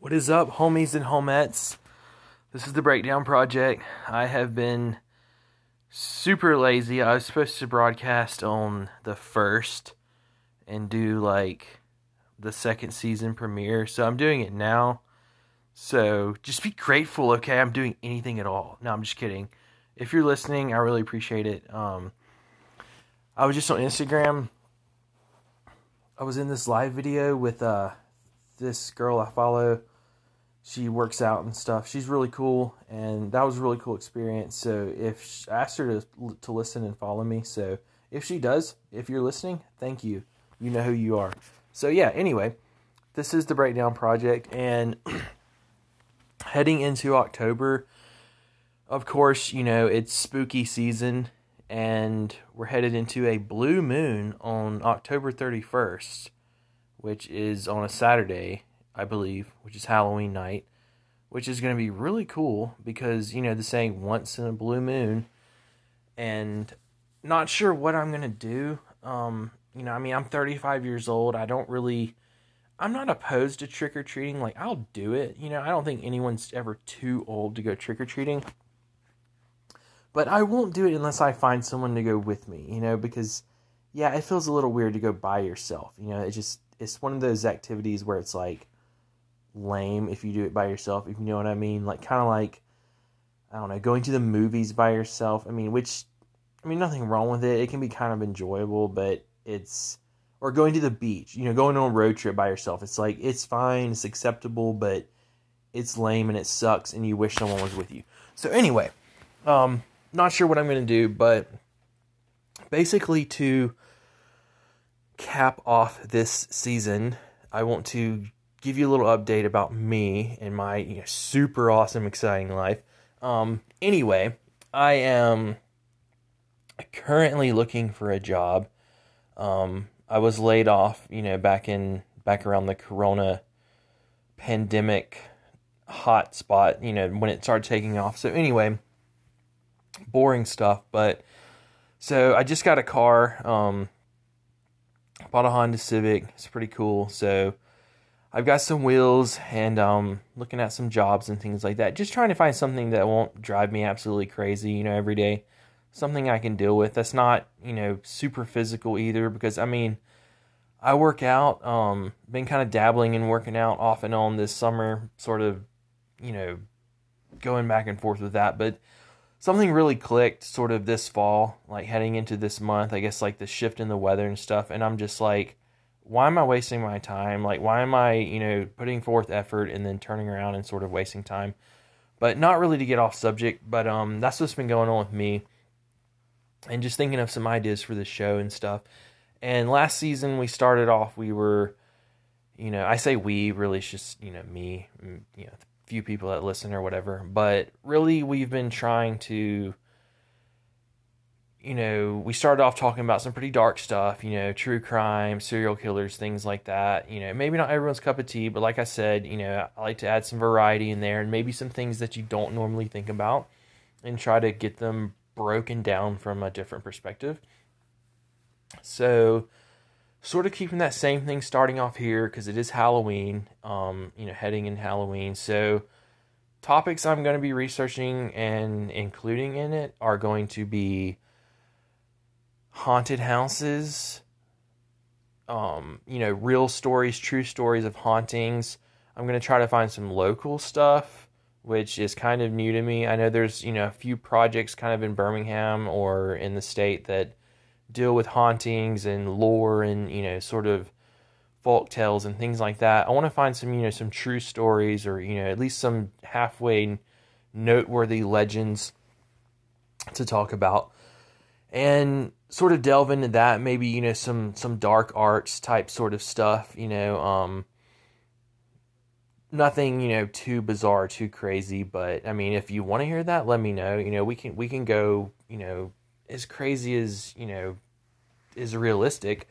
What is up, homies and homettes? This is the Breakdown Project. I have been super lazy. I was supposed to broadcast on the 1st and do like the 2nd season premiere, so I'm doing it now. So just be grateful, okay? I'm doing anything at all. No, I'm just kidding. If you're listening, I really appreciate it. I was just on Instagram. I was in this live video with this girl I follow. She works out and stuff. She's really cool, and that was a really cool experience. So I asked her to listen and follow me. So if she does, if you're listening, thank you. You know who you are. So yeah, anyway, this is the Breakdown Project, and heading into October, of course, you know, it's spooky season, and we're headed into a blue moon on October 31st. Which is on a Saturday, I believe, which is Halloween night, which is going to be really cool because, you know, the saying, once in a blue moon, and not sure what I'm going to do. You know, I mean, I'm 35 years old. I'm not opposed to trick-or-treating. Like, I'll do it. You know, I don't think anyone's ever too old to go trick-or-treating, but I won't do it unless I find someone to go with me, you know, because, yeah, it feels a little weird to go by yourself. You know, it's one of those activities where it's, like, lame if you do it by yourself, if you know what I mean. Like, kind of like, I don't know, going to the movies by yourself. I mean, nothing wrong with it. It can be kind of enjoyable, but or going to the beach, you know, going on a road trip by yourself. It's like, it's fine, it's acceptable, but it's lame and it sucks and you wish someone was with you. So anyway, not sure what I'm going to do, but basically to cap off this season, I want to give you a little update about me and my super awesome, exciting life. Anyway, I am currently looking for a job. I was laid off, you know, back around the Corona pandemic hotspot, you know, when it started taking off. So anyway, boring stuff, but so I just got a car. Bought a Honda Civic. It's pretty cool. So I've got some wheels and looking at some jobs and things like that. Just trying to find something that won't drive me absolutely crazy, you know, every day. Something I can deal with. That's not, you know, super physical either because, I mean, I work out. Been kind of dabbling in working out off and on this summer, sort of, you know, going back and forth with that. But something really clicked sort of this fall, like heading into this month, I guess, like the shift in the weather and stuff. And I'm just like, why am I wasting my time? Like, why am I, you know, putting forth effort and then turning around and sort of wasting time? But not really to get off subject, but that's what's been going on with me. And just thinking of some ideas for the show and stuff. And last season we started off, we were, you know, I say we, really it's just, you know, me, you know, few people that listen or whatever, but really we've been trying to, you know, we started off talking about some pretty dark stuff, you know, true crime, serial killers, things like that, you know, maybe not everyone's cup of tea, but like I said, you know, I like to add some variety in there and maybe some things that you don't normally think about and try to get them broken down from a different perspective. So sort of keeping that same thing starting off here because it is Halloween, you know, heading in Halloween. So topics I'm going to be researching and including in it are going to be haunted houses, you know, real stories, true stories of hauntings. I'm going to try to find some local stuff, which is kind of new to me. I know there's, you know, a few projects kind of in Birmingham or in the state that deal with hauntings and lore and, you know, sort of folk tales and things like that. I want to find some, you know, some true stories or, you know, at least some halfway noteworthy legends to talk about and sort of delve into that. Maybe, you know, some dark arts type sort of stuff, you know, nothing, you know, too bizarre, too crazy, but I mean, if you want to hear that, let me know. You know, we can go, you know, as crazy as, you know, is realistic.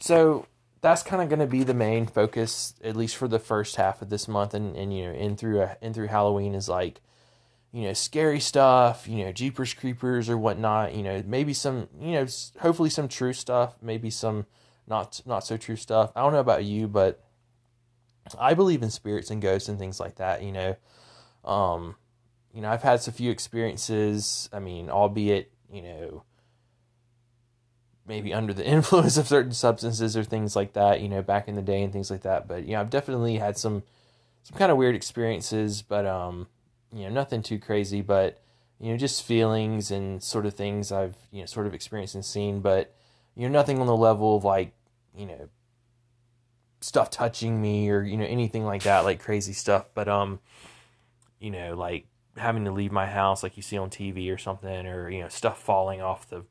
So that's kind of going to be the main focus, at least for the first half of this month. And you know, in through Halloween is like, you know, scary stuff, you know, Jeepers Creepers or whatnot, you know, maybe some, you know, hopefully some true stuff, maybe some not so true stuff. I don't know about you, but I believe in spirits and ghosts and things like that, you know. I've had a few experiences, I mean, albeit, you know, maybe under the influence of certain substances or things like that, you know, back in the day and things like that. But, you know, I've definitely had some kind of weird experiences, but, nothing too crazy, but, you know, just feelings and sort of things I've, you know, sort of experienced and seen, but, you know, nothing on the level of, like, you know, stuff touching me or, you know, anything like that, like crazy stuff. But, you know, like having to leave my house, like you see on TV or something, or, you know, stuff falling off the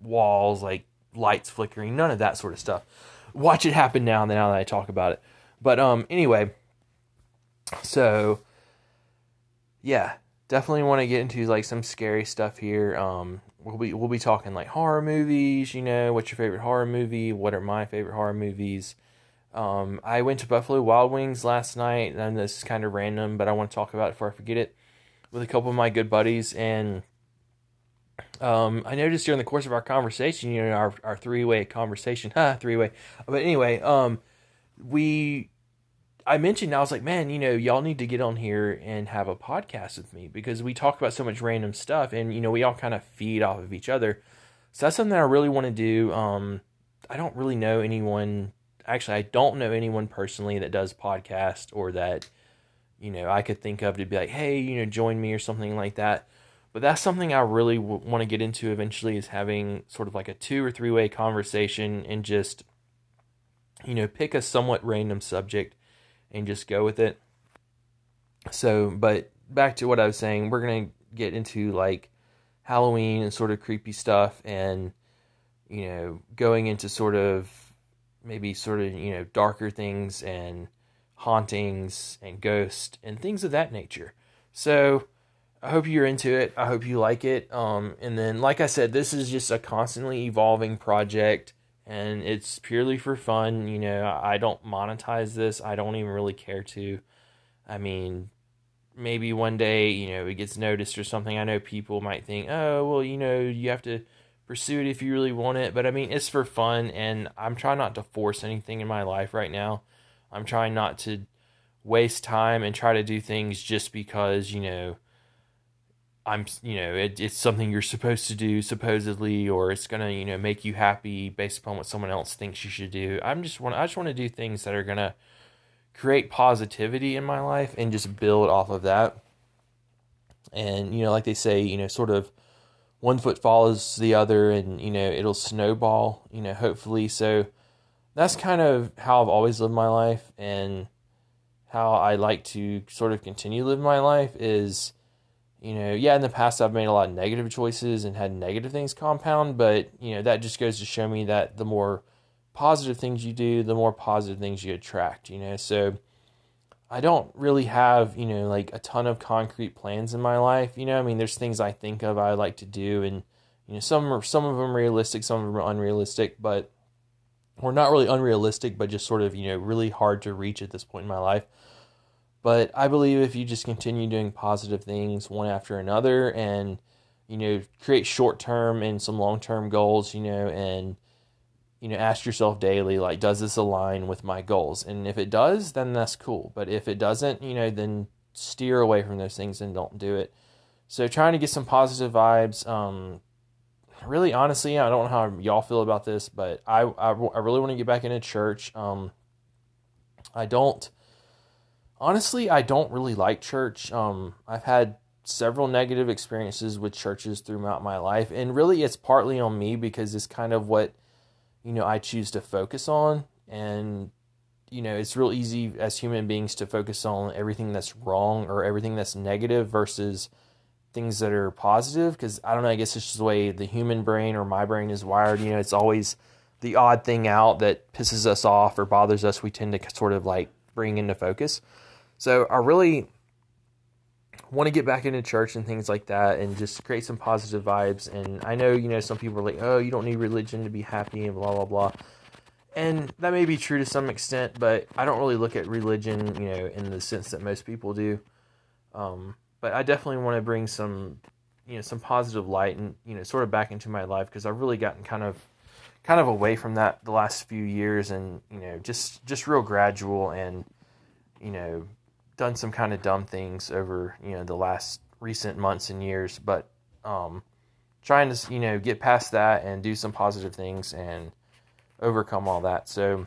walls, like lights flickering, none of that sort of stuff. Watch it happen now that I talk about it. But, anyway, so yeah, definitely want to get into like some scary stuff here. We'll be talking like horror movies, you know, what's your favorite horror movie? What are my favorite horror movies? I went to Buffalo Wild Wings last night, and this is kind of random, but I want to talk about it before I forget it, with a couple of my good buddies, and I noticed during the course of our conversation, you know, our three-way conversation, three-way, but anyway, I mentioned, I was like, man, you know, y'all need to get on here and have a podcast with me, because we talk about so much random stuff, and, you know, we all kind of feed off of each other, so that's something that I really want to do. I don't know anyone personally that does podcast, or that, you know, I could think of to be like, hey, you know, join me or something like that. But that's something I really want to get into eventually, is having sort of like a 2 or 3-way conversation, and just, you know, pick a somewhat random subject and just go with it. So, but back to what I was saying, we're going to get into like Halloween and sort of creepy stuff, and, you know, going into sort of maybe sort of, you know, darker things and hauntings and ghosts and things of that nature. So I hope you're into it. I hope you like it. And then, like I said, this is just a constantly evolving project, and it's purely for fun. You know, I don't monetize this. I don't even really care to. I mean, maybe one day, you know, it gets noticed or something. I know people might think, oh, well, you know, you have to pursue it if you really want it, but I mean, it's for fun, and I'm trying not to force anything in my life right now. I'm trying not to waste time and try to do things just because, you know, I'm, you know, it's something you're supposed to do, supposedly, or it's gonna, you know, make you happy based upon what someone else thinks you should do. I just want to do things that are gonna create positivity in my life, and just build off of that. And, you know, like they say, you know, sort of one foot follows the other, and, you know, it'll snowball, you know, hopefully. So that's kind of how I've always lived my life, and how I like to sort of continue to live my life is, you know, yeah, in the past I've made a lot of negative choices and had negative things compound, but, you know, that just goes to show me that the more positive things you do, the more positive things you attract, you know. So I don't really have, you know, like a ton of concrete plans in my life. You know, I mean, there's things I think of I like to do, and, you know, some of them realistic, some of them are unrealistic, but we're not really unrealistic, but just sort of, you know, really hard to reach at this point in my life. But I believe if you just continue doing positive things one after another, and, you know, create short-term and some long-term goals, you know, and, you know, ask yourself daily, like, does this align with my goals? And if it does, then that's cool. But if it doesn't, you know, then steer away from those things and don't do it. So trying to get some positive vibes. Really, honestly, I don't know how y'all feel about this, but I really want to get back into church. I don't really like church. I've had several negative experiences with churches throughout my life. And really, it's partly on me, because it's kind of what, you know, I choose to focus on. And, you know, it's real easy as human beings to focus on everything that's wrong or everything that's negative versus things that are positive, because, I don't know, I guess it's just the way the human brain or my brain is wired. You know, it's always the odd thing out that pisses us off or bothers us, we tend to sort of like bring into focus. So I really want to get back into church and things like that, and just create some positive vibes. And I know, you know, some people are like, oh, you don't need religion to be happy and blah, blah, blah. And that may be true to some extent, but I don't really look at religion, you know, in the sense that most people do. But I definitely want to bring some, you know, some positive light and, you know, sort of back into my life, because I've really gotten kind of kind of away from that the last few years, and, you know, just real gradual, and, you know, done some kind of dumb things over, you know, the last recent months and years, but trying to, you know, get past that and do some positive things and overcome all that. So,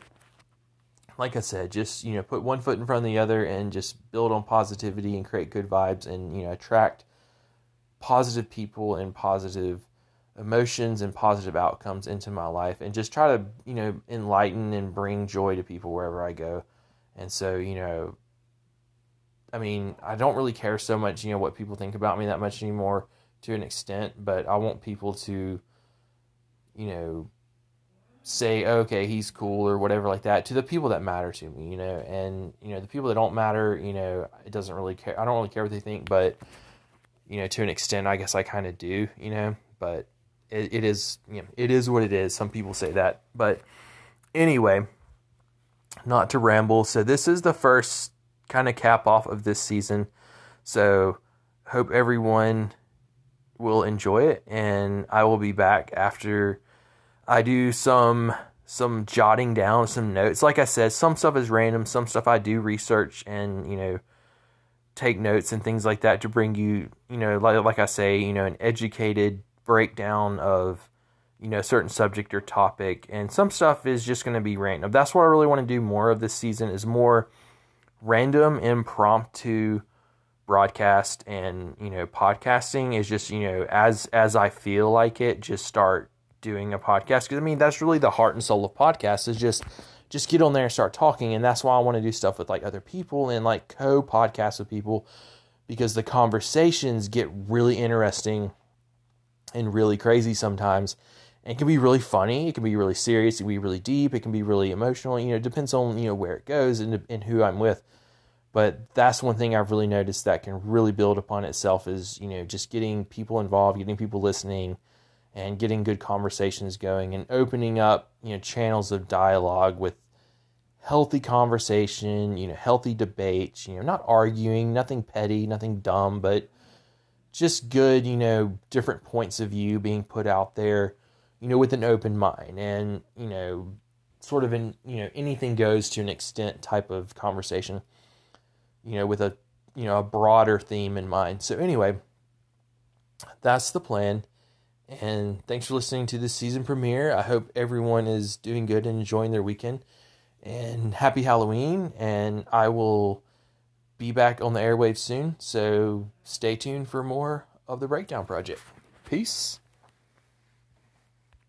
like I said, just, you know, put one foot in front of the other and just build on positivity and create good vibes and, you know, attract positive people and positive emotions and positive outcomes into my life, and just try to, you know, enlighten and bring joy to people wherever I go. And so, you know, I mean, I don't really care so much, you know, what people think about me that much anymore to an extent, but I want people to, you know, say, oh, okay, he's cool or whatever like that, to the people that matter to me, you know. And, you know, the people that don't matter, you know, it doesn't really care. I don't really care what they think, but, you know, to an extent, I guess I kind of do, you know, but it is, you know, it is what it is. Some people say that, but anyway, not to ramble. So this is the first kind of cap off of this season. So hope everyone will enjoy it, and I will be back after I do some jotting down, some notes. Like I said, some stuff is random, some stuff I do research and, you know, take notes and things like that to bring you, you know, like I say, you know, an educated breakdown of, you know, a certain subject or topic. And some stuff is just going to be random. That's what I really want to do more of this season, is more random impromptu broadcast and, you know, podcasting is just, you know, as I feel like it, just start doing a podcast. Because I mean, that's really the heart and soul of podcasts, is just get on there and start talking. And that's why I want to do stuff with like other people and like co-podcast with people, because the conversations get really interesting and really crazy sometimes. And it can be really funny. It can be really serious. It can be really deep. It can be really emotional. You know, it depends on, you know, where it goes and who I'm with. But that's one thing I've really noticed that can really build upon itself is, you know, just getting people involved, getting people listening, and getting good conversations going, and opening up, you know, channels of dialogue with healthy conversation, you know, healthy debates, you know, not arguing, nothing petty, nothing dumb, but just good, you know, different points of view being put out there, you know, with an open mind, and, you know, sort of in, you know, anything goes to an extent type of conversation, you know, with a, you know, a broader theme in mind. So anyway, that's the plan. And thanks for listening to this season premiere. I hope everyone is doing good and enjoying their weekend. And happy Halloween. And I will be back on the airwaves soon. So stay tuned for more of the Breakdown Project. Peace.